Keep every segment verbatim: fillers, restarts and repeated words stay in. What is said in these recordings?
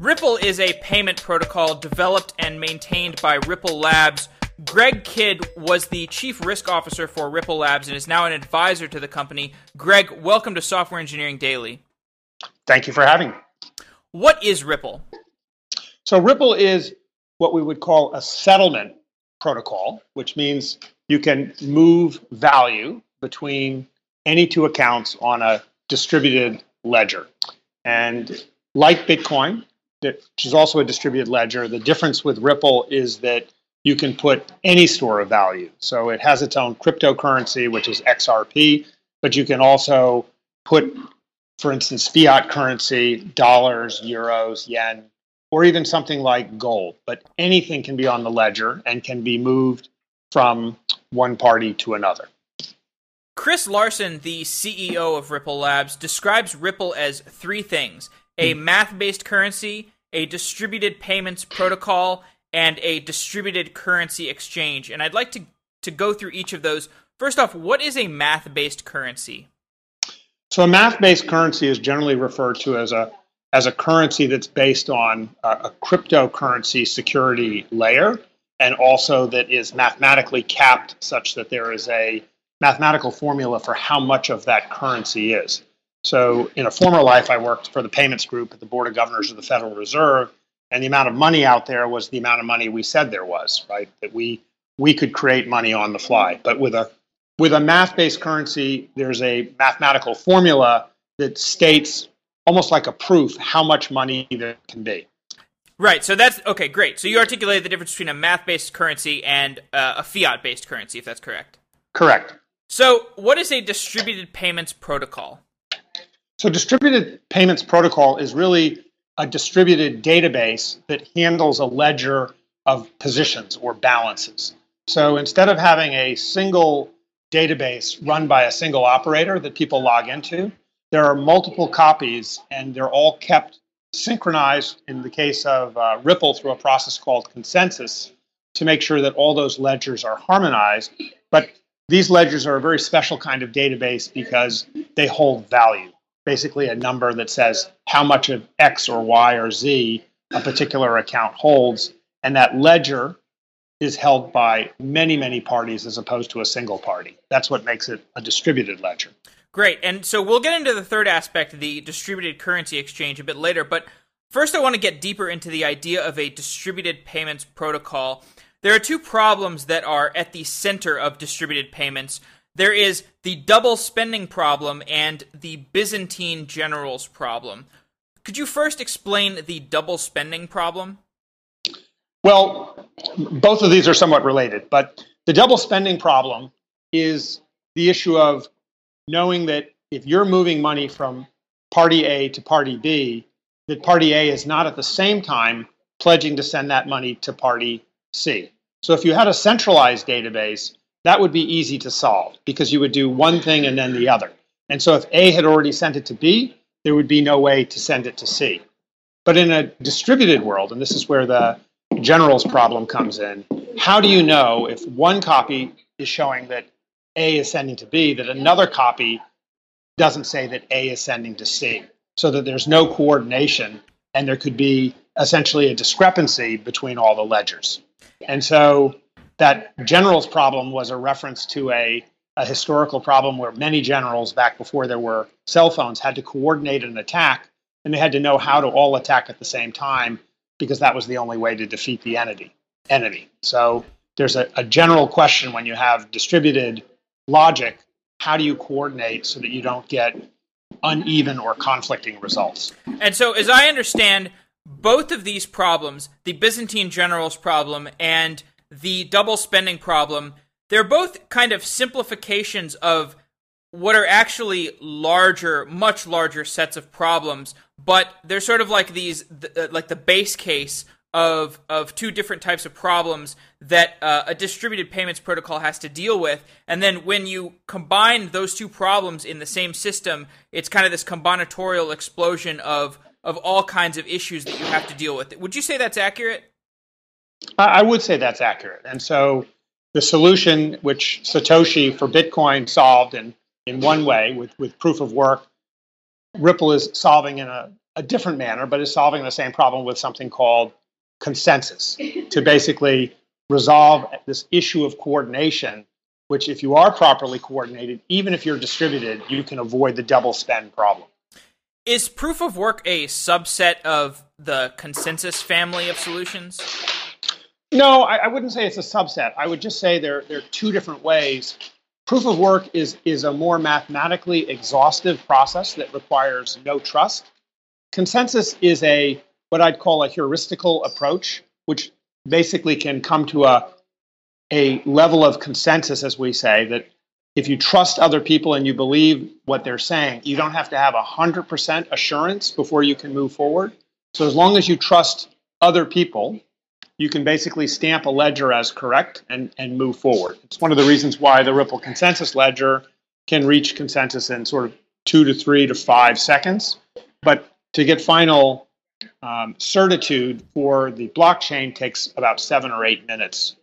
Ripple is a payment protocol developed and maintained by Ripple Labs. Greg Kidd was the chief risk officer for Ripple Labs and is now an advisor to the company. Greg, welcome to Software Engineering Daily. Thank you for having me. What is Ripple? So Ripple is what we would call a settlement protocol, which means you can move value between any two accounts on a distributed ledger. And like Bitcoin, which is also a distributed ledger, the difference with Ripple is that you can put any store of value. So it has its own cryptocurrency, which is X R P, but you can also put, for instance, fiat currency, dollars, euros, yen, or even something like gold. But anything can be on the ledger and can be moved from one party to another. Chris Larsen, the C E O of Ripple Labs, describes Ripple as three things: a math-based currency, a distributed payments protocol, and a distributed currency exchange. And I'd like to, to go through each of those. First off, what is a math-based currency? So a math-based currency is generally referred to as a as a currency that's based on a, a cryptocurrency security layer, and also that is mathematically capped such that there is a mathematical formula for how much of that currency is. So in a former life, I worked for the payments group at the Board of Governors of the Federal Reserve, and the amount of money out there was the amount of money we said there was, right? That we we could create money on the fly. But with a with a math-based currency, there's a mathematical formula that states almost like a proof how much money there can be. Right. So that's okay. Great. So you articulated the difference between a math-based currency and uh, a fiat-based currency, if that's correct. Correct. So what is a distributed payments protocol? So distributed payments protocol is really a distributed database that handles a ledger of positions or balances. So instead of having a single database run by a single operator that people log into, there are multiple copies and they're all kept synchronized, in the case of uh, Ripple, through a process called consensus to make sure that all those ledgers are harmonized. But these ledgers are a very special kind of database because they hold value, basically a number that says how much of X or Y or Z a particular account holds. And that ledger is held by many, many parties as opposed to a single party. That's what makes it a distributed ledger. Great. And so we'll get into the third aspect, the distributed currency exchange, a bit later. But first, I want to get deeper into the idea of a distributed payments protocol. There are two problems that are at the center of distributed payments. There is the double spending problem and the Byzantine generals problem. Could you first explain the double spending problem? Well, both of these are somewhat related, but the double spending problem is the issue of knowing that if you're moving money from party A to party B, that party A is not at the same time pledging to send that money to party C. So if you had a centralized database, that would be easy to solve because you would do one thing and then the other. And so if A had already sent it to B, there would be no way to send it to C. But in a distributed world, and this is where the generals problem comes in, how do you know if one copy is showing that A is sending to B, that another copy doesn't say that A is sending to C, so that there's no coordination and there could be essentially a discrepancy between all the ledgers? And so that generals problem was a reference to a, a historical problem where many generals back before there were cell phones had to coordinate an attack, and they had to know how to all attack at the same time because that was the only way to defeat the entity. enemy. So there's a, a general question when you have distributed logic: how do you coordinate so that you don't get uneven or conflicting results? And so, as I understand, both of these problems, the Byzantine generals problem and the double spending problem, they're both kind of simplifications of what are actually larger, much larger sets of problems, but they're sort of like these, th- like the base case of of two different types of problems that uh, a distributed payments protocol has to deal with. And then when you combine those two problems in the same system, it's kind of this combinatorial explosion of of all kinds of issues that you have to deal with. Would you say that's accurate? I would say that's accurate. And so the solution which Satoshi for Bitcoin solved in, in one way with, with proof of work, Ripple is solving in a a different manner, but is solving the same problem with something called consensus to basically resolve this issue of coordination, which if you are properly coordinated, even if you're distributed, you can avoid the double spend problem. Is proof of work a subset of the consensus family of solutions? No, I, I wouldn't say it's a subset. I would just say there, there are two different ways. Proof of work is, is a more mathematically exhaustive process that requires no trust. Consensus is a what I'd call a heuristical approach, which basically can come to a, a level of consensus, as we say, that if you trust other people and you believe what they're saying, you don't have to have one hundred percent assurance before you can move forward. So as long as you trust other people, you can basically stamp a ledger as correct and, and move forward. It's one of the reasons why the Ripple consensus ledger can reach consensus in sort of two to three to five seconds. But to get final um, certitude for the blockchain takes about seven or eight minutes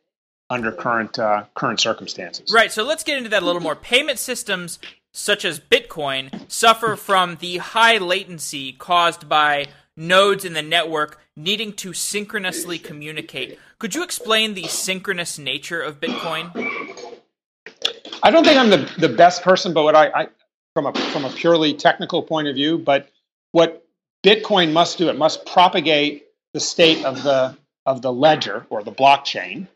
under current uh, current circumstances. Right, so let's get into that a little more. Payment systems such as Bitcoin suffer from the high latency caused by nodes in the network needing to synchronously communicate. Could you explain the synchronous nature of Bitcoin? I don't think I'm the, the best person, but what I, I from a from a purely technical point of view, but what Bitcoin must do, it must propagate the state of the of the ledger or the blockchain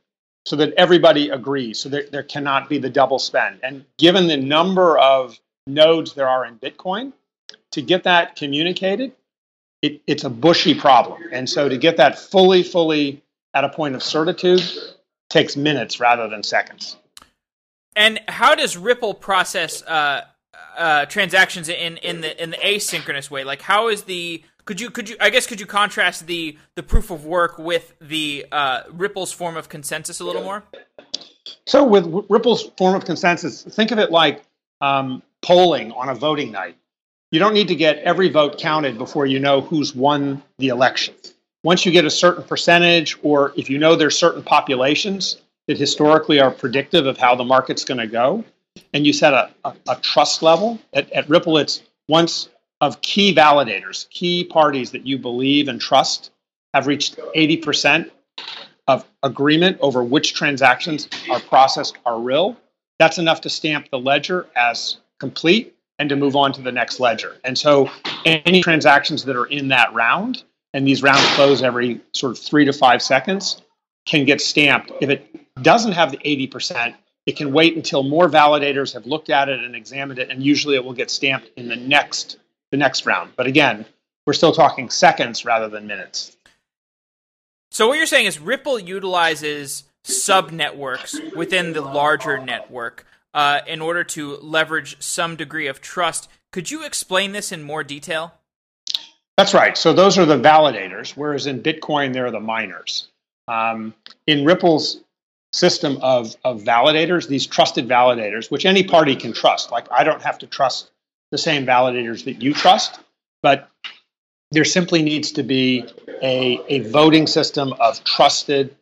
so that everybody agrees, so that there cannot be the double spend. And given the number of nodes there are in Bitcoin, to get that communicated, it, it's a bushy problem. And so to get that fully, fully at a point of certitude takes minutes rather than seconds. And how does Ripple process uh Uh, transactions in, in the in the asynchronous way? Like, how is the could you could you I guess could you contrast the the proof of work with the uh, Ripple's form of consensus a little more? So with Ripple's form of consensus, think of it like um, polling on a voting night. You don't need to get every vote counted before you know who's won the election. Once you get a certain percentage, or if you know there's certain populations that historically are predictive of how the market's going to go, and you set a, a, a trust level. At, at Ripple, it's once of key validators, key parties that you believe and trust have reached eighty percent of agreement over which transactions are processed are real. That's enough to stamp the ledger as complete and to move on to the next ledger. And so any transactions that are in that round, and these rounds close every sort of three to five seconds, can get stamped. If it doesn't have the eighty percent, it can wait until more validators have looked at it and examined it, and usually it will get stamped in the next the next round. But again, we're still talking seconds rather than minutes. So what you're saying is Ripple utilizes subnetworks within the larger network uh, in order to leverage some degree of trust. Could you explain this in more detail? That's right. So those are the validators, whereas in Bitcoin, they're the miners. Um, in Ripple's system of, of validators, these trusted validators, which any party can trust. Like, I don't have to trust the same validators that you trust, but there simply needs to be a, a voting system of trusted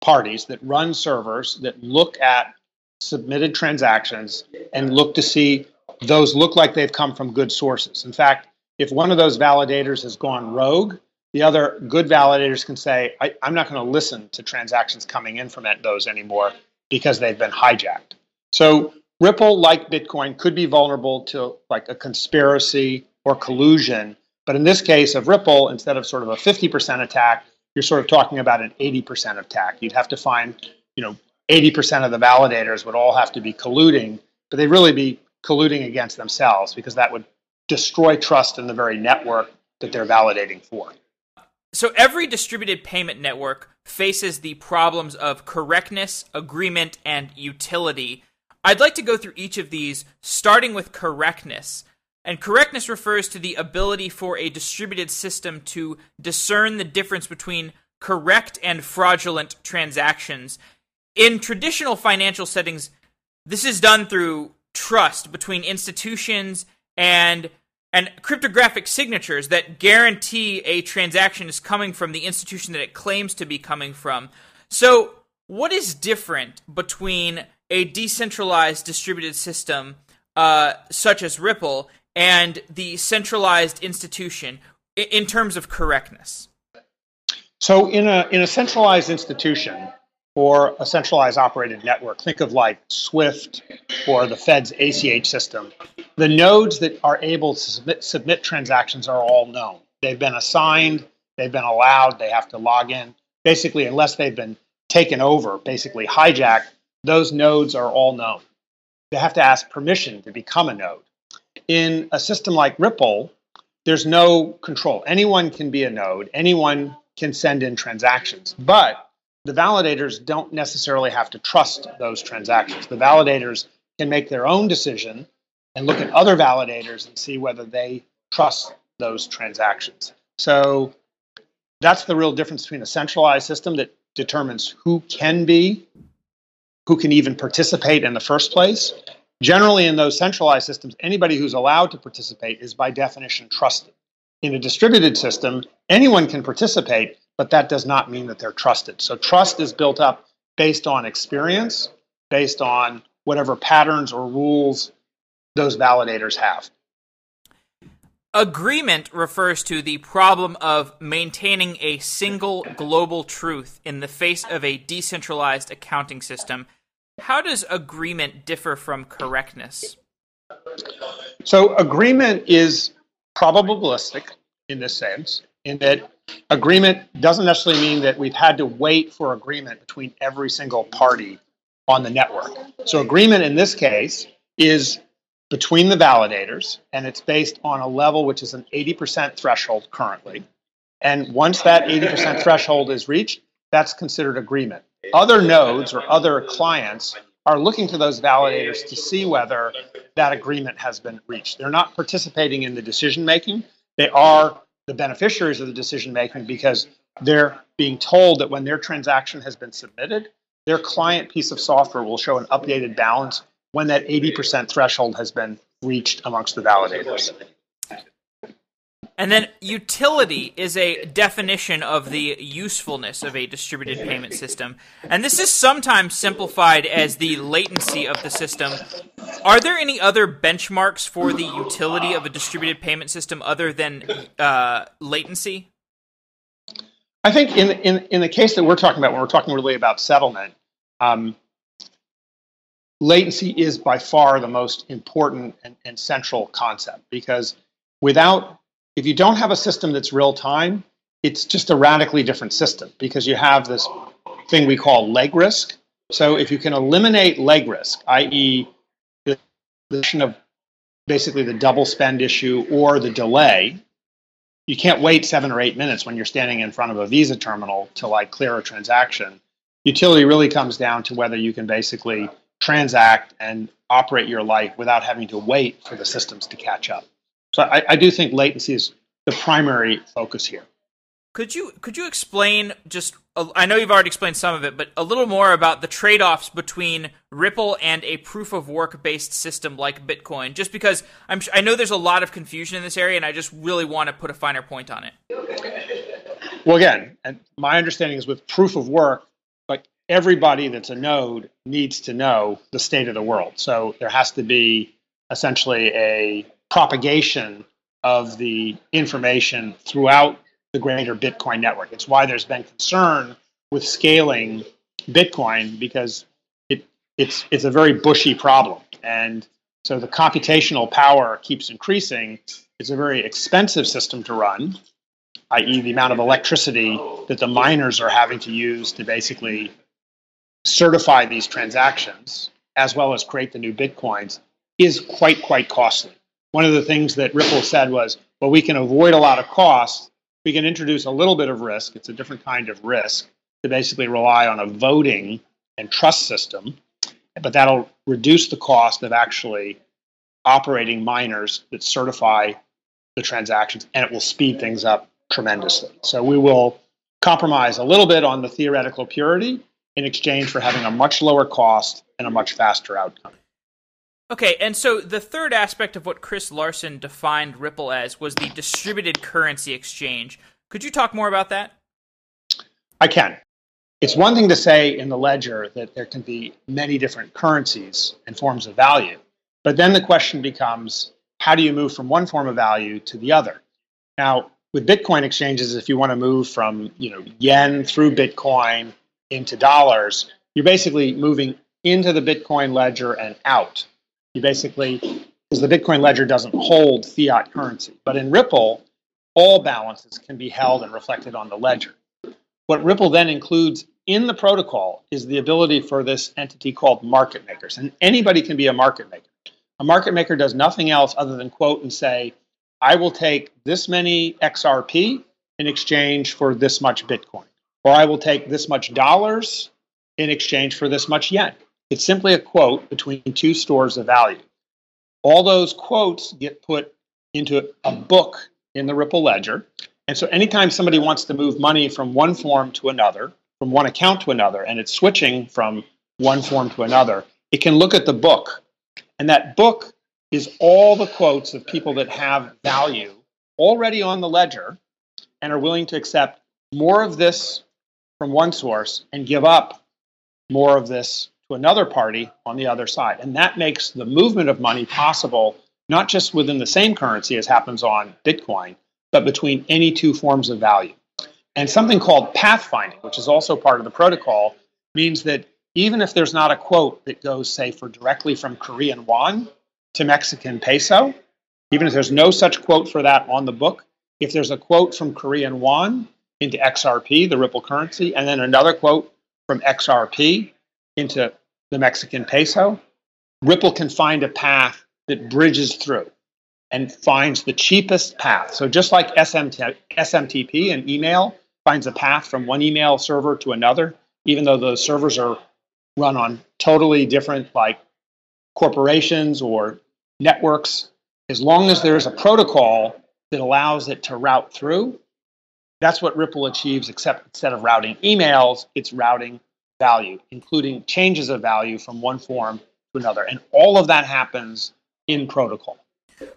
parties that run servers that look at submitted transactions and look to see those look like they've come from good sources. In fact, if one of those validators has gone rogue, the other good validators can say, I, I'm not going to listen to transactions coming in from those anymore because they've been hijacked. So Ripple, like Bitcoin, could be vulnerable to like a conspiracy or collusion. But in this case of Ripple, instead of sort of a fifty percent attack, you're sort of talking about an eighty percent attack. You'd have to find, you know, eighty percent of the validators would all have to be colluding, but they'd really be colluding against themselves because that would destroy trust in the very network that they're validating for. So every distributed payment network faces the problems of correctness, agreement, and utility. I'd like to go through each of these, starting with correctness. And correctness refers to the ability for a distributed system to discern the difference between correct and fraudulent transactions. In traditional financial settings, this is done through trust between institutions and And cryptographic signatures that guarantee a transaction is coming from the institution that it claims to be coming from. So what is different between a decentralized distributed system uh, such as Ripple and the centralized institution? in terms of correctness? So in a in a centralized institution or a centralized operated network, think of like Swift or the Fed's A C H system, the nodes that are able to submit, submit transactions are all known. They've been assigned, they've been allowed, they have to log in. Basically, unless they've been taken over, basically hijacked, those nodes are all known. They have to ask permission to become a node. In a system like Ripple, there's no control. Anyone can be a node. Anyone can send in transactions, but the validators don't necessarily have to trust those transactions. The validators can make their own decision and look at other validators and see whether they trust those transactions. So that's the real difference between a centralized system that determines who can be, who can even participate in the first place. Generally, in those centralized systems, anybody who's allowed to participate is by definition trusted. In a distributed system, anyone can participate, but that does not mean that they're trusted. So trust is built up based on experience, based on whatever patterns or rules those validators have. Agreement refers to the problem of maintaining a single global truth in the face of a decentralized accounting system. How does agreement differ from correctness? So agreement is probabilistic in this sense, in that agreement doesn't necessarily mean that we've had to wait for agreement between every single party on the network. So agreement in this case is between the validators, and it's based on a level which is an eighty percent threshold currently. And once that eighty percent threshold is reached, that's considered agreement. Other nodes or other clients are looking to those validators to see whether that agreement has been reached. They're not participating in the decision-making. They are the beneficiaries of the decision-making because they're being told that when their transaction has been submitted, their client piece of software will show an updated balance when that eighty percent threshold has been reached amongst the validators. And then utility is a definition of the usefulness of a distributed payment system. And this is sometimes simplified as the latency of the system. Are there any other benchmarks for the utility of a distributed payment system other than uh, latency? I think in, in, in the case that we're talking about, when we're talking really about settlement, um, latency is by far the most important and, and central concept, because without if you don't have a system that's real time, it's just a radically different system because you have this thing we call leg risk. So if you can eliminate leg risk, that is the notion of basically the double spend issue or the delay, you can't wait seven or eight minutes when you're standing in front of a Visa terminal to like clear a transaction. Utility really comes down to whether you can basically transact and operate your life without having to wait for the systems to catch up. So I, I do think latency is the primary focus here. Could you could you explain just, I know you've already explained some of it, but a little more about the trade-offs between Ripple and a proof-of-work-based system like Bitcoin? Just because I'm, I know there's a lot of confusion in this area, and I just really want to put a finer point on it. Well, again, and my understanding is with proof-of-work, like everybody that's a node needs to know the state of the world. So there has to be essentially a propagation of the information throughout the greater Bitcoin network. It's why there's been concern with scaling Bitcoin, because it, it's it's a very bushy problem. And so the computational power keeps increasing. It's a very expensive system to run, that is the amount of electricity that the miners are having to use to basically certify these transactions, as well as create the new Bitcoins, is quite, quite costly. One of the things that Ripple said was, well, we can avoid a lot of costs. We can introduce a little bit of risk. It's a different kind of risk to basically rely on a voting and trust system, but that'll reduce the cost of actually operating miners that certify the transactions, and it will speed things up tremendously. So we will compromise a little bit on the theoretical purity in exchange for having a much lower cost and a much faster outcome. Okay, and so the third aspect of what Chris Larsen defined Ripple as was the distributed currency exchange. Could you talk more about that? I can. It's one thing to say in the ledger that there can be many different currencies and forms of value, but then the question becomes, how do you move from one form of value to the other? Now, with Bitcoin exchanges, if you want to move from, you know, yen through Bitcoin into dollars, you're basically moving into the Bitcoin ledger and out. You basically, because the Bitcoin ledger doesn't hold fiat currency. But in Ripple, all balances can be held and reflected on the ledger. What Ripple then includes in the protocol is the ability for this entity called market makers. And anybody can be a market maker. A market maker does nothing else other than quote and say, I will take this many X R P in exchange for this much Bitcoin, or I will take this much dollars in exchange for this much yen. It's simply a quote between two stores of value. All those quotes get put into a book in the Ripple ledger. And so anytime somebody wants to move money from one form to another, from one account to another, and it's switching from one form to another, it can look at the book. And that book is all the quotes of people that have value already on the ledger and are willing to accept more of this from one source and give up more of this to another party on the other side. And that makes the movement of money possible, not just within the same currency as happens on Bitcoin, but between any two forms of value. And something called pathfinding, which is also part of the protocol, means that even if there's not a quote that goes, say, for directly from Korean won to Mexican peso, even if there's no such quote for that on the book, if there's a quote from Korean won into X R P, the Ripple currency, and then another quote from X R P into the Mexican peso, Ripple can find a path that bridges through and finds the cheapest path. So just like S M T P and email finds a path from one email server to another, even though those servers are run on totally different, like, corporations or networks, as long as there is a protocol that allows it to route through, that's what Ripple achieves, except instead of routing emails, it's routing value, including changes of value from one form to another. And all of that happens in protocol.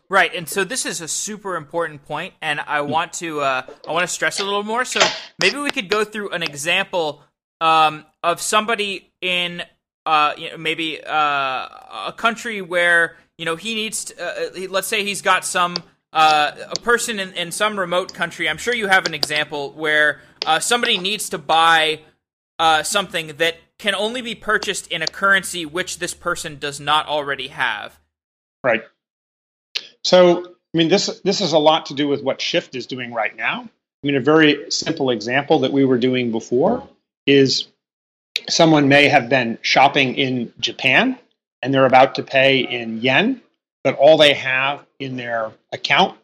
Right, and so this is a super important point, and I want to uh, I want to stress a little more. So maybe we could go through an example um, of somebody in uh, you know, maybe uh, a country where, you know, he needs to, uh, he, let's say he's got some uh, a person in, in some remote country. I'm sure you have an example where uh, somebody needs to buy uh, something that can only be purchased in a currency which this person does not already have. Right. So, I mean, this this is a lot to do with what Shift is doing right now. I mean, a very simple example that we were doing before is someone may have been shopping in Japan, and they're about to pay in yen, but all they have in their account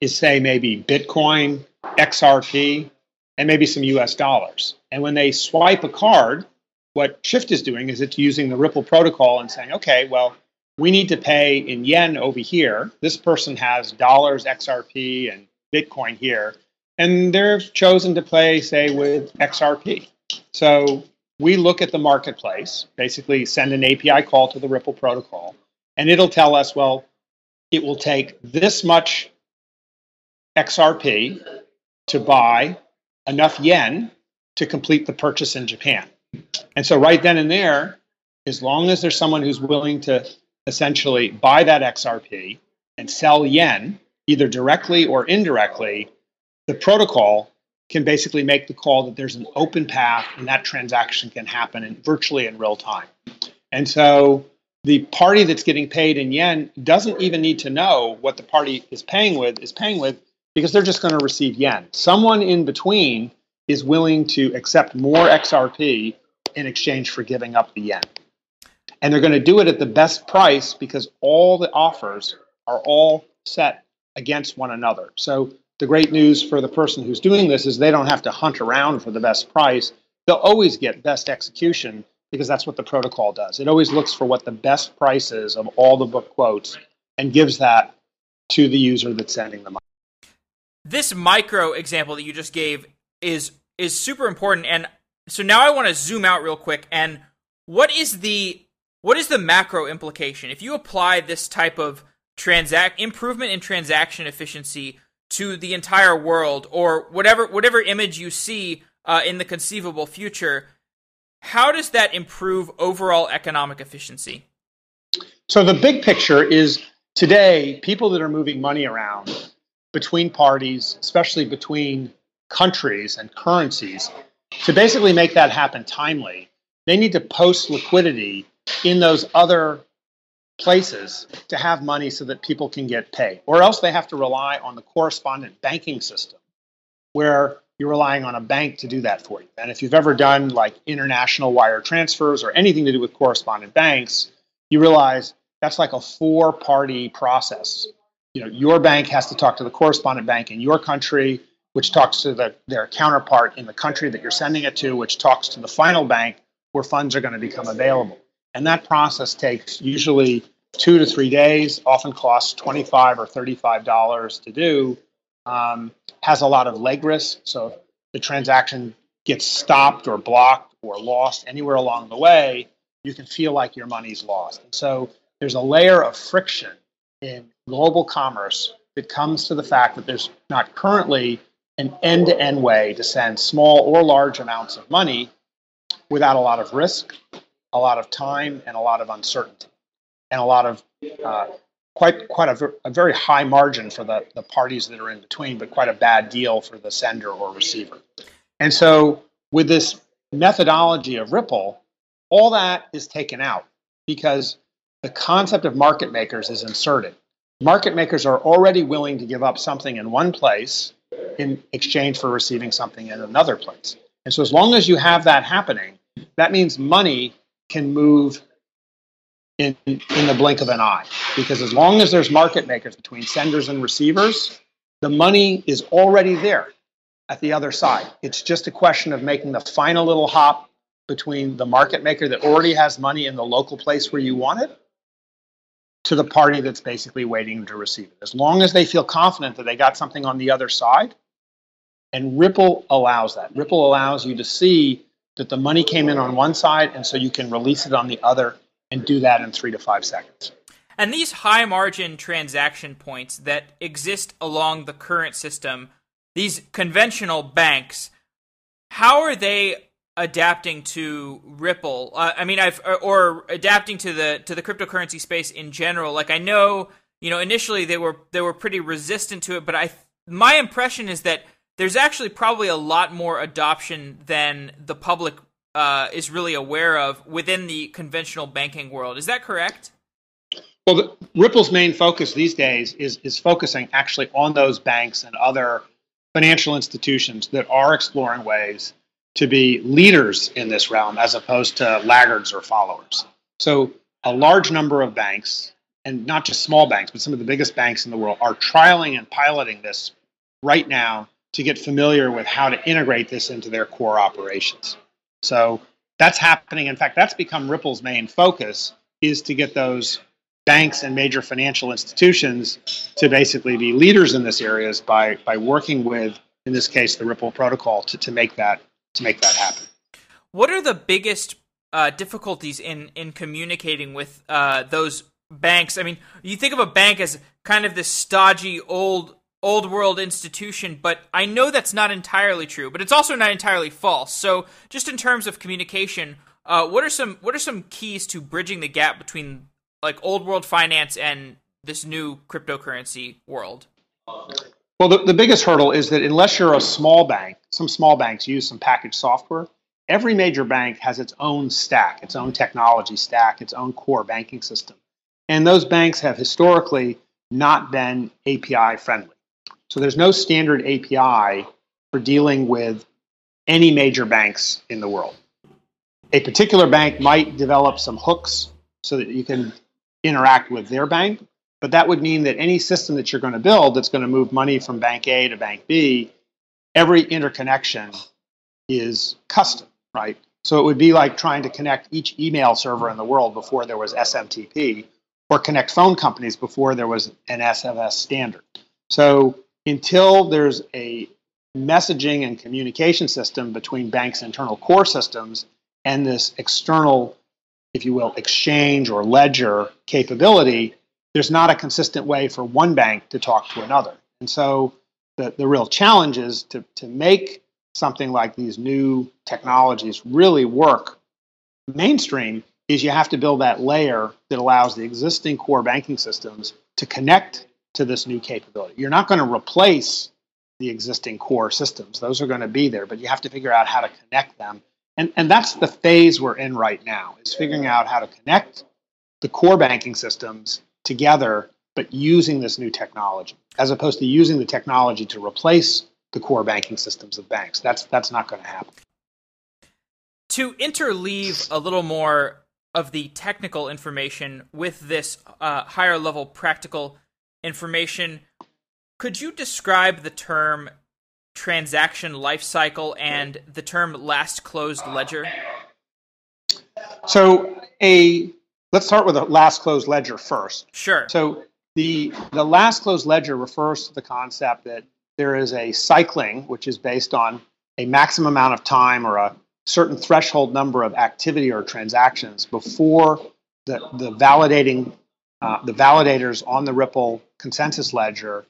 is, say, maybe Bitcoin, X R P, and maybe some U S dollars. And when they swipe a card, what Shift is doing is it's using the Ripple protocol and saying, okay, well, we need to pay in yen over here. This person has dollars, X R P, and Bitcoin here, and they've chosen to pay, say, with X R P. So we look at the marketplace, basically send an A P I call to the Ripple protocol, and it'll tell us, well, it will take this much X R P to buy enough yen to complete the purchase in Japan. And so right then and there, as long as there's someone who's willing to essentially buy that X R P and sell yen, either directly or indirectly, the protocol can basically make the call that there's an open path and that transaction can happen in virtually in real time. And so the party that's getting paid in yen doesn't even need to know what the party is paying with is paying with because they're just going to receive yen. Someone in between is willing to accept more X R P in exchange for giving up the yen. And they're going to do it at the best price because all the offers are all set against one another. So the great news for the person who's doing this is they don't have to hunt around for the best price. They'll always get best execution because that's what the protocol does. It always looks for what the best price is of all the book quotes and gives that to the user that's sending the money. This micro example that you just gave is is super important. And so now I want to zoom out real quick. And what is the... What is the macro implication? If you apply this type of transact improvement in transaction efficiency to the entire world, or whatever whatever image you see uh, in the conceivable future, how does that improve overall economic efficiency? So the big picture is today, people that are moving money around between parties, especially between countries and currencies, to basically make that happen timely. They need to post liquidity in those other places to have money so that people can get paid, or else they have to rely on the correspondent banking system where you're relying on a bank to do that for you. And if you've ever done like international wire transfers or anything to do with correspondent banks, you realize that's like a four-party process. You know, your bank has to talk to the correspondent bank in your country, which talks to the, their counterpart in the country that you're sending it to, which talks to the final bank where funds are going to become available. And that process takes usually two to three days, often costs twenty-five or thirty-five dollars to do, um, has a lot of leg risk. So if the transaction gets stopped or blocked or lost anywhere along the way, you can feel like your money's lost. And so there's a layer of friction in global commerce that comes to the fact that there's not currently an end-to-end way to send small or large amounts of money without a lot of risk, a lot of time, and a lot of uncertainty, and a lot of uh, quite quite a, a very high margin for the, the parties that are in between, but quite a bad deal for the sender or receiver. And so with this methodology of Ripple, all that is taken out because the concept of market makers is inserted. Market makers are already willing to give up something in one place in exchange for receiving something in another place. And so as long as you have that happening, that means money can move in, in the blink of an eye. Because as long as there's market makers between senders and receivers, the money is already there at the other side. It's just a question of making the final little hop between the market maker that already has money in the local place where you want it to the party that's basically waiting to receive it. As long as they feel confident that they got something on the other side, and Ripple allows that. Ripple allows you to see that the money came in on one side, and so you can release it on the other and do that in three to five seconds. And these high-margin transaction points that exist along the current system, these conventional banks, how are they adapting to Ripple? Uh, I mean, I've or, or adapting to the to the cryptocurrency space in general. Like I know, you know, initially they were they were pretty resistant to it, but I my impression is that there's actually probably a lot more adoption than the public uh, is really aware of within the conventional banking world. Is that correct? Well, the, Ripple's main focus these days is is focusing actually on those banks and other financial institutions that are exploring ways to be leaders in this realm as opposed to laggards or followers. So a large number of banks, and not just small banks, but some of the biggest banks in the world, are trialing and piloting this right now to get familiar with how to integrate this into their core operations. So that's happening. In fact, that's become Ripple's main focus, is to get those banks and major financial institutions to basically be leaders in this area by, by working with, in this case, the Ripple protocol to, to make that to make that happen. What are the biggest uh, difficulties in, in communicating with uh, those banks? I mean, you think of a bank as kind of this stodgy, old old world institution, but I know that's not entirely true, but it's also not entirely false. So just in terms of communication, uh, what are some what are some keys to bridging the gap between like old world finance and this new cryptocurrency world? Well, the, the biggest hurdle is that unless you're a small bank, some small banks use some packaged software, every major bank has its own stack, its own technology stack, its own core banking system. And those banks have historically not been A P I friendly. So there's no standard A P I for dealing with any major banks in the world. A particular bank might develop some hooks so that you can interact with their bank, but that would mean that any system that you're going to build that's going to move money from bank A to bank B, every interconnection is custom, right? So it would be like trying to connect each email server in the world before there was S M T P, or connect phone companies before there was an S M S standard. So until there's a messaging and communication system between banks' internal core systems and this external, if you will, exchange or ledger capability, there's not a consistent way for one bank to talk to another. And so the, the real challenge is to, to make something like these new technologies really work mainstream is you have to build that layer that allows the existing core banking systems to connect to this new capability. You're not going to replace the existing core systems. Those are going to be there, but you have to figure out how to connect them. And, and that's the phase we're in right now, is figuring out how to connect the core banking systems together, but using this new technology, as opposed to using the technology to replace the core banking systems of banks. That's, that's not going to happen. To interleave a little more of the technical information with this uh, higher level practical information, could you describe the term transaction lifecycle and the term last closed ledger? So a let's start with a last closed ledger first. Sure. So the the last closed ledger refers to the concept that there is a cycling, which is based on a maximum amount of time or a certain threshold number of activity or transactions before the, the validating uh, the validators on the Ripple consensus ledger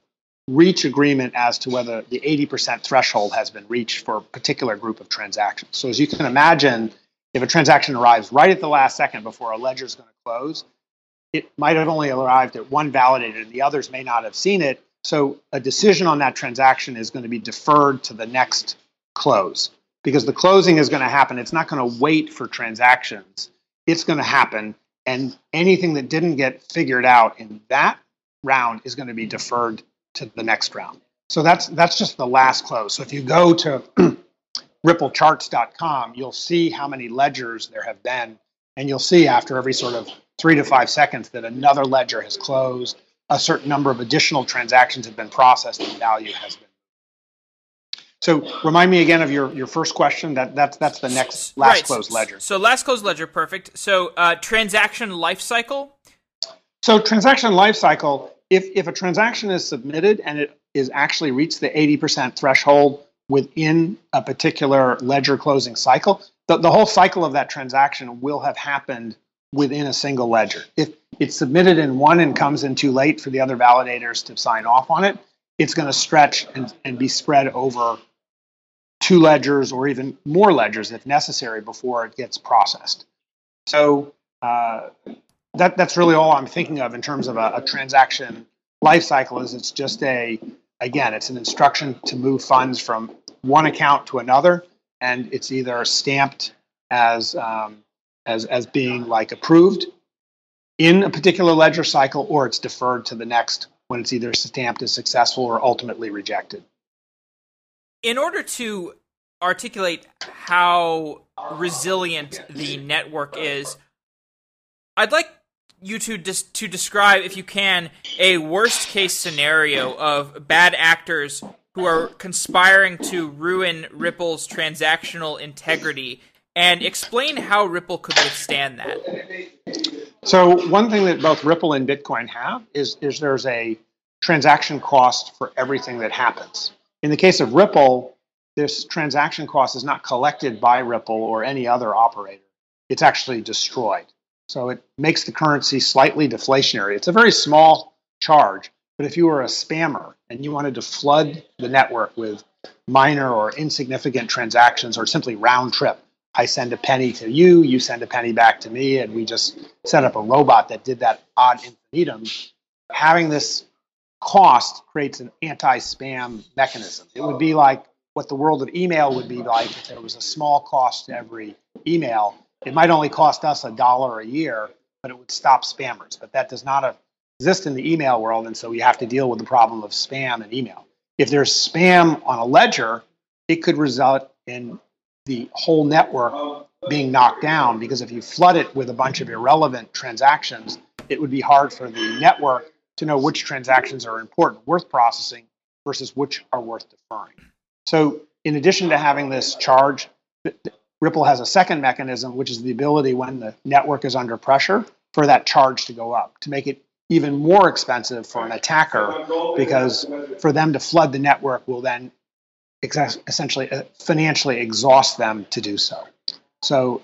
reach agreement as to whether the eighty percent threshold has been reached for a particular group of transactions. So as you can imagine, if a transaction arrives right at the last second before a ledger is going to close, it might have only arrived at one validator and the others may not have seen it. So a decision on that transaction is going to be deferred to the next close, because the closing is going to happen. It's not going to wait for transactions. It's going to happen. And anything that didn't get figured out in that round is going to be deferred to the next round. So that's that's just the last close. So if you go to Ripple Charts dot com, you'll see how many ledgers there have been. And you'll see after every sort of three to five seconds that another ledger has closed. A certain number of additional transactions have been processed and value has been. So remind me again of your, your first question. That that's that's the next last right. closed ledger. So last closed ledger, perfect. So uh, transaction lifecycle. So transaction lifecycle. If if a transaction is submitted and it is actually reached the eighty percent threshold within a particular ledger closing cycle, the, the whole cycle of that transaction will have happened within a single ledger. If it's submitted in one and comes in too late for the other validators to sign off on it, it's going to stretch and, and be spread over two ledgers or even more ledgers if necessary before it gets processed. So uh, that that's really all I'm thinking of in terms of a, a transaction life cycle. Is it's just a, again, it's an instruction to move funds from one account to another, and it's either stamped as um, as as being like approved in a particular ledger cycle, or it's deferred to the next when it's either stamped as successful or ultimately rejected. In order to articulate how resilient the network is, I'd like you to dis- to describe, if you can, a worst-case scenario of bad actors who are conspiring to ruin Ripple's transactional integrity, and explain how Ripple could withstand that. So one thing that both Ripple and Bitcoin have is, is there's a transaction cost for everything that happens. In the case of Ripple, this transaction cost is not collected by Ripple or any other operator. It's actually destroyed. So it makes the currency slightly deflationary. It's a very small charge, but if you were a spammer and you wanted to flood the network with minor or insignificant transactions or simply round trip, I send a penny to you, you send a penny back to me, and we just set up a robot that did that ad infinitum. Having this cost creates an anti-spam mechanism. It would be like what the world of email would be like if there was a small cost to every email. It might only cost us a dollar a year, but it would stop spammers. But that does not exist in the email world, and so we have to deal with the problem of spam and email. If there's spam on a ledger, it could result in the whole network being knocked down, because if you flood it with a bunch of irrelevant transactions, it would be hard for the network to know which transactions are important, worth processing, versus which are worth deferring. So in addition to having this charge, Ripple has a second mechanism, which is the ability when the network is under pressure for that charge to go up, to make it even more expensive for an attacker, because for them to flood the network will then essentially financially exhaust them to do so. So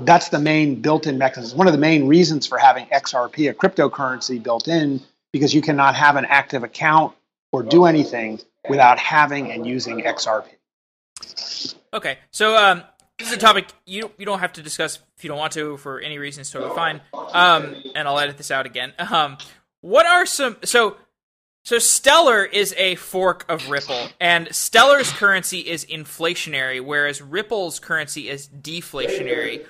that's the main built-in mechanism. One of the main reasons for having X R P, a cryptocurrency, built in, because you cannot have an active account or do anything without having and using X R P. Okay, so um, this is a topic you you don't have to discuss if you don't want to for any reason. It's totally fine. Um, and I'll edit this out again. Um, what are some so So Stellar is a fork of Ripple, and Stellar's currency is inflationary, whereas Ripple's currency is deflationary.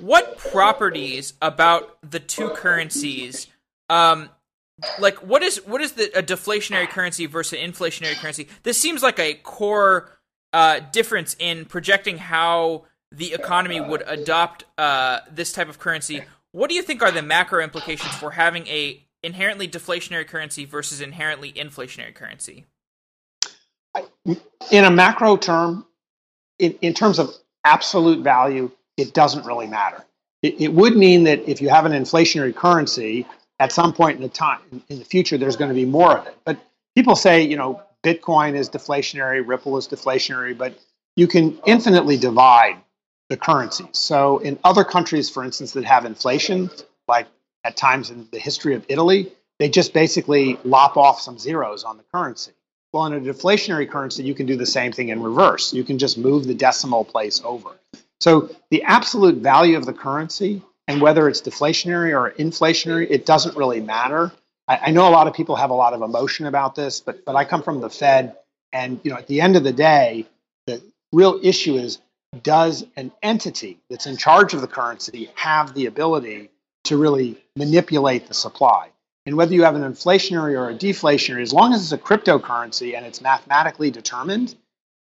What properties about the two currencies, um, like what is what is the, a deflationary currency versus an inflationary currency? This seems like a core uh, difference in projecting how the economy would adopt uh, this type of currency. What do you think are the macro implications for having a inherently deflationary currency versus inherently inflationary currency? In a macro term, in, in terms of absolute value, it doesn't really matter. It, it would mean that if you have an inflationary currency, at some point in the time, in the future, there's going to be more of it. But people say, you know, Bitcoin is deflationary, Ripple is deflationary, but you can infinitely divide the currencies. So in other countries, for instance, that have inflation, like at times in the history of Italy, they just basically lop off some zeros on the currency. Well, in a deflationary currency, you can do the same thing in reverse. You can just move the decimal place over. So the absolute value of the currency, and whether it's deflationary or inflationary, it doesn't really matter. I, I know a lot of people have a lot of emotion about this, but but I come from the Fed, and you know, at the end of the day, the real issue is, does an entity that's in charge of the currency have the ability to really manipulate the supply? And whether you have an inflationary or a deflationary, as long as it's a cryptocurrency and it's mathematically determined,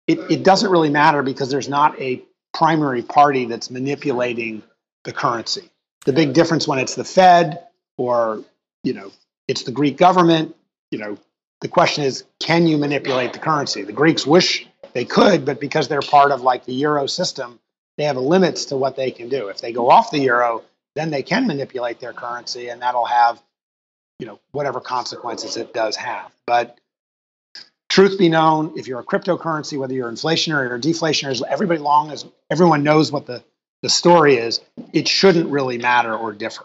it, it doesn't really matter, because there's not a primary party that's manipulating the currency. The big difference when it's the Fed or, you know, it's the Greek government, you know, the question is, can you manipulate the currency? The Greeks wish they could, but because they're part of like the euro system, they have limits to what they can do. If they go off the euro, then they can manipulate their currency, and that'll have, you know, whatever consequences it does have. But truth be known, if you're a cryptocurrency, whether you're inflationary or deflationary, everybody, long as everyone knows what the, the story is, it shouldn't really matter or differ.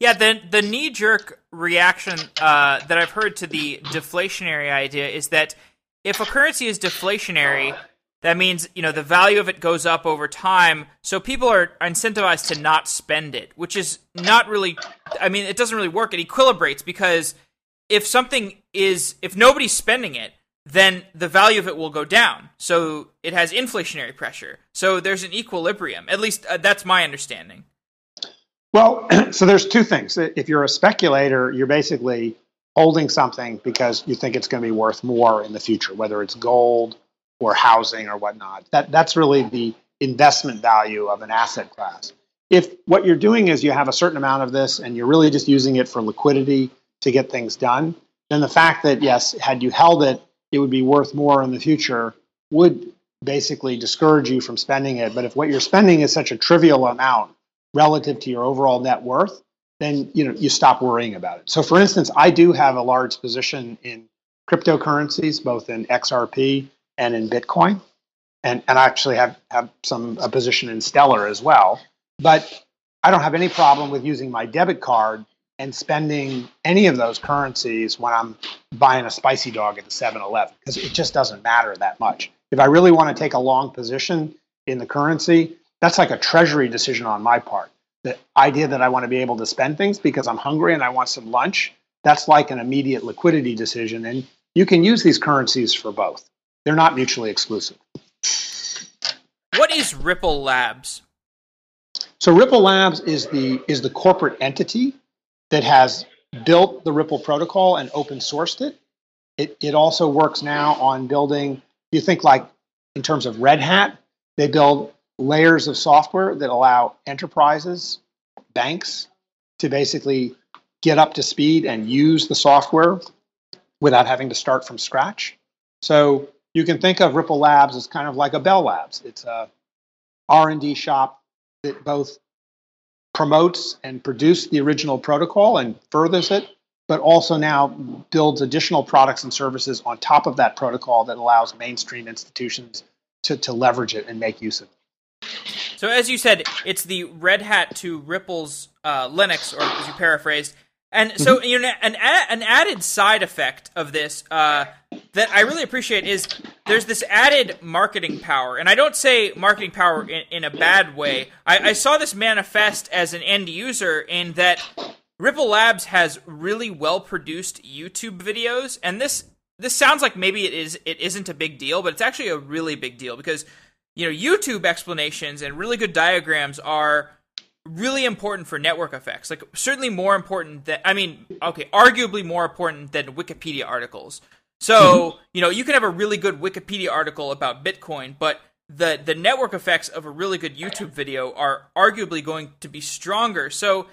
Yeah, the the knee-jerk reaction uh, that I've heard to the deflationary idea is that if a currency is deflationary, that means, you know, the value of it goes up over time, so people are incentivized to not spend it, which is not really, I mean, it doesn't really work. It equilibrates, because if something is, if nobody's spending it, then the value of it will go down. So it has inflationary pressure. So there's an equilibrium. At least uh, that's my understanding. Well, so there's two things. If you're a speculator, you're basically holding something because you think it's going to be worth more in the future, whether it's gold or housing or whatnot. That, that's really the investment value of an asset class. If what you're doing is you have a certain amount of this and you're really just using it for liquidity to get things done, then the fact that, yes, had you held it, it would be worth more in the future would basically discourage you from spending it. But if what you're spending is such a trivial amount relative to your overall net worth, then you know you stop worrying about it. So for instance, I do have a large position in cryptocurrencies, both in X R P and in Bitcoin, and, and I actually have, have some a position in Stellar as well. But I don't have any problem with using my debit card and spending any of those currencies when I'm buying a spicy dog at the seven eleven, because it just doesn't matter that much. If I really want to take a long position in the currency, that's like a treasury decision on my part. The idea that I want to be able to spend things because I'm hungry and I want some lunch, that's like an immediate liquidity decision. And you can use these currencies for both. They're not mutually exclusive. What is Ripple Labs? So Ripple Labs is the is the corporate entity that has built the Ripple protocol and open sourced it. It it also works now on building, you think like in terms of Red Hat, they build layers of software that allow enterprises, banks, to basically get up to speed and use the software without having to start from scratch. So you can think of Ripple Labs as kind of like a Bell Labs. It's a R and D shop that both promotes and produces the original protocol and furthers it, but also now builds additional products and services on top of that protocol that allows mainstream institutions to, to leverage it and make use of it. So as you said, it's the Red Hat to Ripple's uh, Linux, or as you paraphrased. And so mm-hmm. you know, an, an added side effect of this uh, that I really appreciate is there's this added marketing power. And I don't say marketing power in, in a bad way. I, I saw this manifest as an end user in that Ripple Labs has really well-produced YouTube videos, and this this sounds like maybe it is it isn't a big deal, but it's actually a really big deal because you know YouTube explanations and really good diagrams are really important for network effects. Like certainly more important than I mean, okay, arguably more important than Wikipedia articles. So you know you can have a really good Wikipedia article about Bitcoin, but the the network effects of a really good YouTube video are arguably going to be stronger. So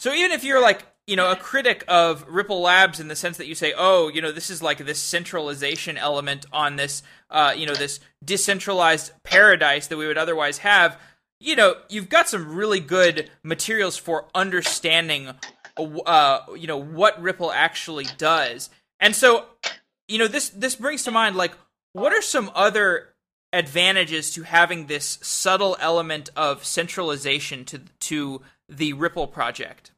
So even if you're like, you know, a critic of Ripple Labs in the sense that you say, oh, you know, this is like this centralization element on this, uh, you know, this decentralized paradise that we would otherwise have, you know, you've got some really good materials for understanding, uh, you know, what Ripple actually does. And so, you know, this this brings to mind, like, what are some other advantages to having this subtle element of centralization to to the Ripple project?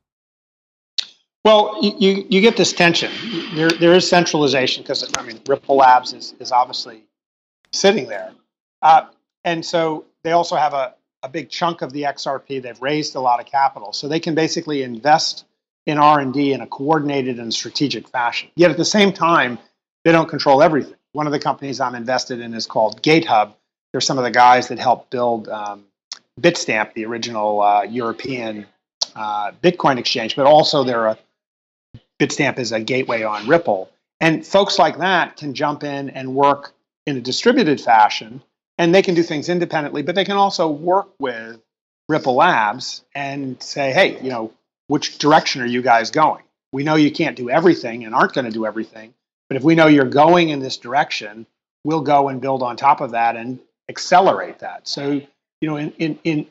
Well, you you get this tension. There there is centralization because I mean Ripple Labs is is obviously sitting there, uh, and so they also have a a big chunk of the X R P. They've raised a lot of capital, so they can basically invest in R and D in a coordinated and strategic fashion. Yet at the same time, they don't control everything. One of the companies I'm invested in is called GateHub. They're some of the guys that helped build um, Bitstamp, the original uh, European uh, Bitcoin exchange, but also they're a, Bitstamp is a gateway on Ripple. And folks like that can jump in and work in a distributed fashion, and they can do things independently, but they can also work with Ripple Labs and say, hey, you know, which direction are you guys going? We know you can't do everything and aren't going to do everything, but if we know you're going in this direction, we'll go and build on top of that and accelerate that. So, you know, in in, in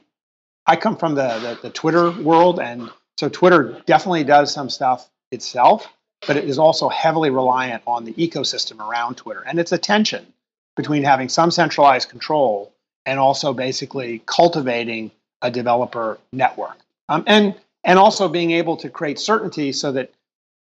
I come from the, the, the Twitter world, and so Twitter definitely does some stuff itself, but it is also heavily reliant on the ecosystem around Twitter. And it's a tension between having some centralized control and also basically cultivating a developer network. Um, and and also being able to create certainty so that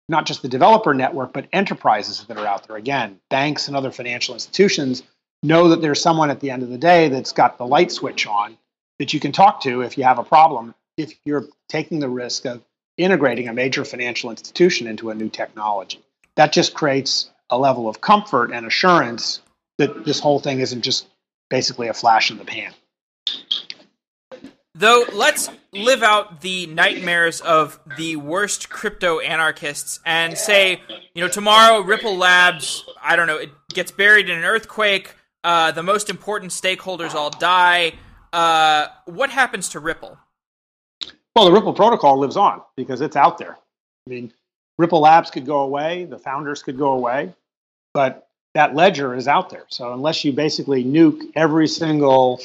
not just the developer network, but enterprises that are out there. Again, banks and other financial institutions know that there's someone at the end of the day that's got the light switch on that you can talk to if you have a problem, if you're taking the risk of integrating a major financial institution into a new technology. That just creates a level of comfort and assurance that this whole thing isn't just basically a flash in the pan. Though, let's live out the nightmares of the worst crypto anarchists and say, you know, tomorrow Ripple Labs, I don't know, it gets buried in an earthquake, uh, the most important stakeholders all die. Uh, what happens to Ripple? Well, the Ripple protocol lives on because it's out there. I mean, Ripple Labs could go away, the founders could go away, but that ledger is out there. So unless you basically nuke every single,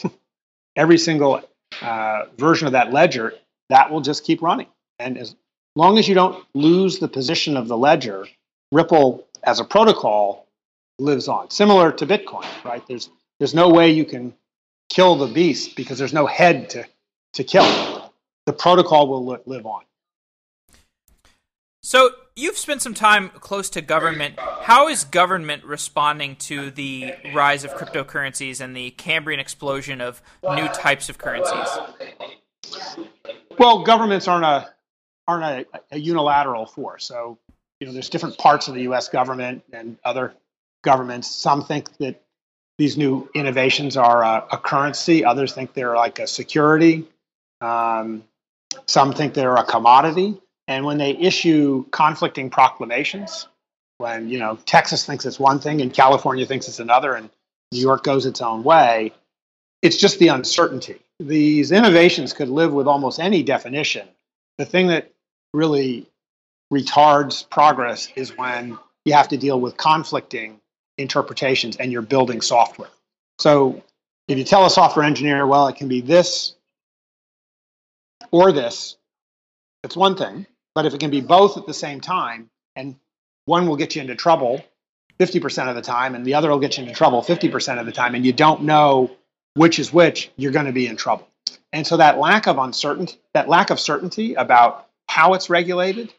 every single... Uh, version of that ledger, that will just keep running. And as long as you don't lose the position of the ledger, Ripple as a protocol lives on. Similar to Bitcoin, right? There's there's no way you can kill the beast because there's no head to, to kill. The protocol will li- live on. So you've spent some time close to government. How is government responding to the rise of cryptocurrencies and the Cambrian explosion of new types of currencies? Well, governments aren't a aren't a, a unilateral force. So, you know, there's different parts of the U S government and other governments. Some think that these new innovations are a, a currency. Others think they're like a security. Um, some think they're a commodity. And when they issue conflicting proclamations, when, you know, Texas thinks it's one thing and California thinks it's another and New York goes its own way, it's just the uncertainty. These innovations could live with almost any definition. The thing that really retards progress is when you have to deal with conflicting interpretations and you're building software. So if you tell a software engineer, well, it can be this or this, it's one thing. But if it can be both at the same time, and one will get you into trouble fifty percent of the time, and the other will get you into trouble fifty percent of the time, and you don't know which is which, you're going to be in trouble. And so that lack of uncertainty, that lack of certainty about how it's regulated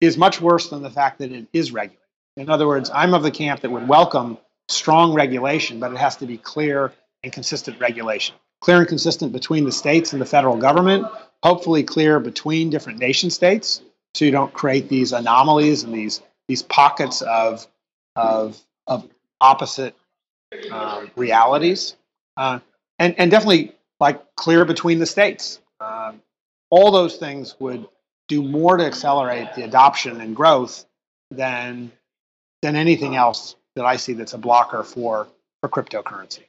is much worse than the fact that it is regulated. In other words, I'm of the camp that would welcome strong regulation, but it has to be clear and consistent regulation. Clear and consistent between the states and the federal government, hopefully clear between different nation states, so you don't create these anomalies and these these pockets of of of opposite um, realities, uh, and and definitely like clear between the states. Um, all those things would do more to accelerate the adoption and growth than than anything else that I see that's a blocker for for cryptocurrency.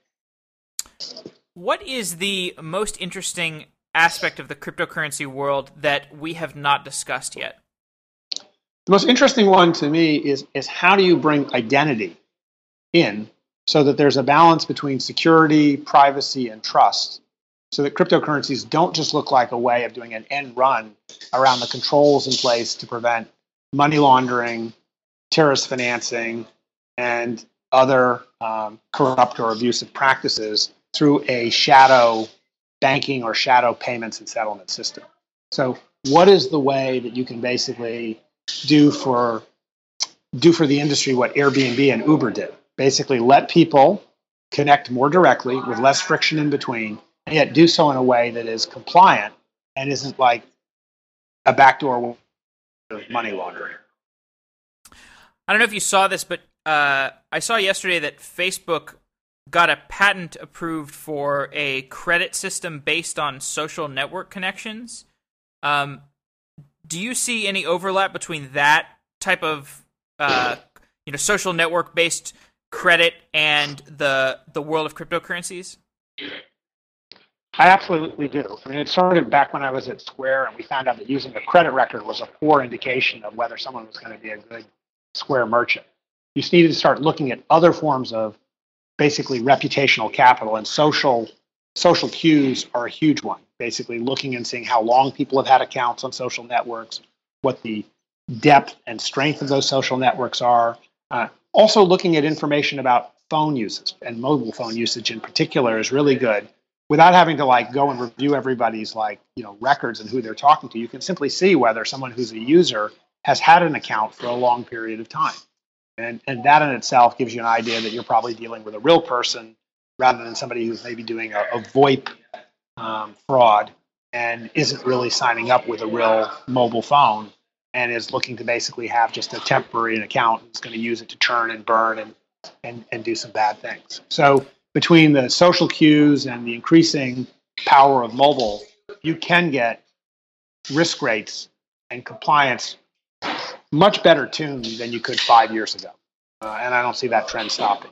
What is the most interesting aspect of the cryptocurrency world that we have not discussed yet? The most interesting one to me is is how do you bring identity in so that there's a balance between security, privacy, and trust, so that cryptocurrencies don't just look like a way of doing an end run around the controls in place to prevent money laundering, terrorist financing, and other um, corrupt or abusive practices through a shadow banking or shadow payments and settlement system. So what is the way that you can basically do for, do for the industry what Airbnb and Uber did? Basically let people connect more directly with less friction in between, and yet do so in a way that is compliant and isn't like a backdoor money laundering. I don't know if you saw this, but uh, I saw yesterday that Facebook got a patent approved for a credit system based on social network connections. Um, do you see any overlap between that type of uh, you know, social network-based credit and the the world of cryptocurrencies? I absolutely do. I mean, it started back when I was at Square, and we found out that using a credit record was a poor indication of whether someone was going to be a good Square merchant. You just needed to start looking at other forms of basically reputational capital, and social social cues are a huge one. Basically looking and seeing how long people have had accounts on social networks, what the depth and strength of those social networks are. Uh, also looking at information about phone usage, and mobile phone usage in particular is really good. Without having to like go and review everybody's like, you know, records and who they're talking to, you can simply see whether someone who's a user has had an account for a long period of time. And, and that in itself gives you an idea that you're probably dealing with a real person rather than somebody who's maybe doing a, a VoIP um, fraud and isn't really signing up with a real mobile phone and is looking to basically have just a temporary account and is going to use it to churn and burn and, and, and do some bad things. So between the social cues and the increasing power of mobile, you can get risk rates and compliance much better tuned than you could five years ago. Uh, and I don't see that trend stopping.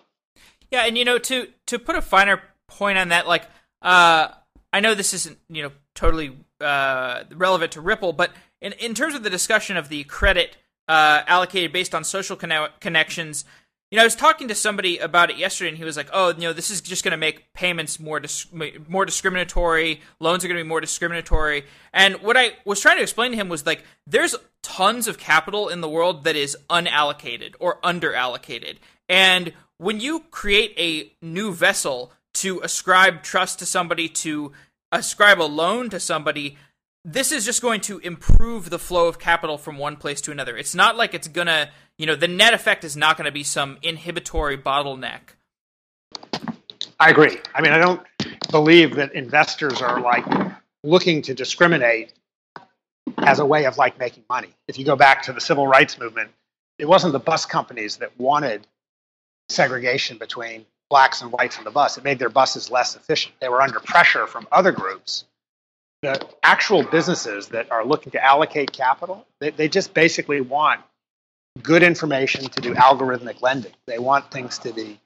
Yeah, and you know, to to put a finer point on that, like, uh, I know this isn't, you know, totally uh, relevant to Ripple, but in, in terms of the discussion of the credit uh, allocated based on social conne- connections, you know, I was talking to somebody about it yesterday, and he was like, oh, you know, this is just going to make payments more dis- more discriminatory. Loans are going to be more discriminatory. And what I was trying to explain to him was, like, there's tons of capital in the world that is unallocated or underallocated. And when you create a new vessel to ascribe trust to somebody, to ascribe a loan to somebody, this is just going to improve the flow of capital from one place to another. It's not like it's going to, you know, the net effect is not going to be some inhibitory bottleneck. I agree. I mean, I don't believe that investors are like looking to discriminate as a way of like making money. If you go back to the civil rights movement, it wasn't the bus companies that wanted segregation between blacks and whites on the bus. It made their buses less efficient. They were under pressure from other groups. The actual businesses that are looking to allocate capital, they, they just basically want good information to do algorithmic lending. They want things to be,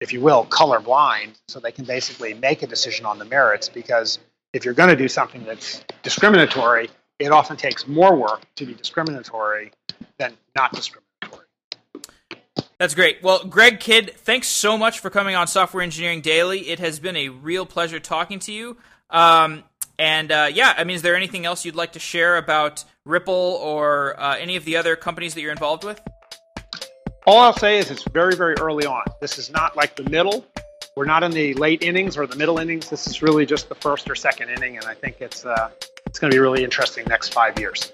if you will, colorblind, so they can basically make a decision on the merits, because if you're going to do something that's discriminatory, it often takes more work to be discriminatory than not discriminatory. That's great. Well, Greg Kidd, thanks so much for coming on Software Engineering Daily. It has been a real pleasure talking to you. Um, And uh, yeah, I mean, is there anything else you'd like to share about Ripple or uh, any of the other companies that you're involved with? All I'll say is it's very, very early on. This is not like the middle. We're not in the late innings or the middle innings. This is really just the first or second inning, and I think it's uh, it's going to be really interesting next five years.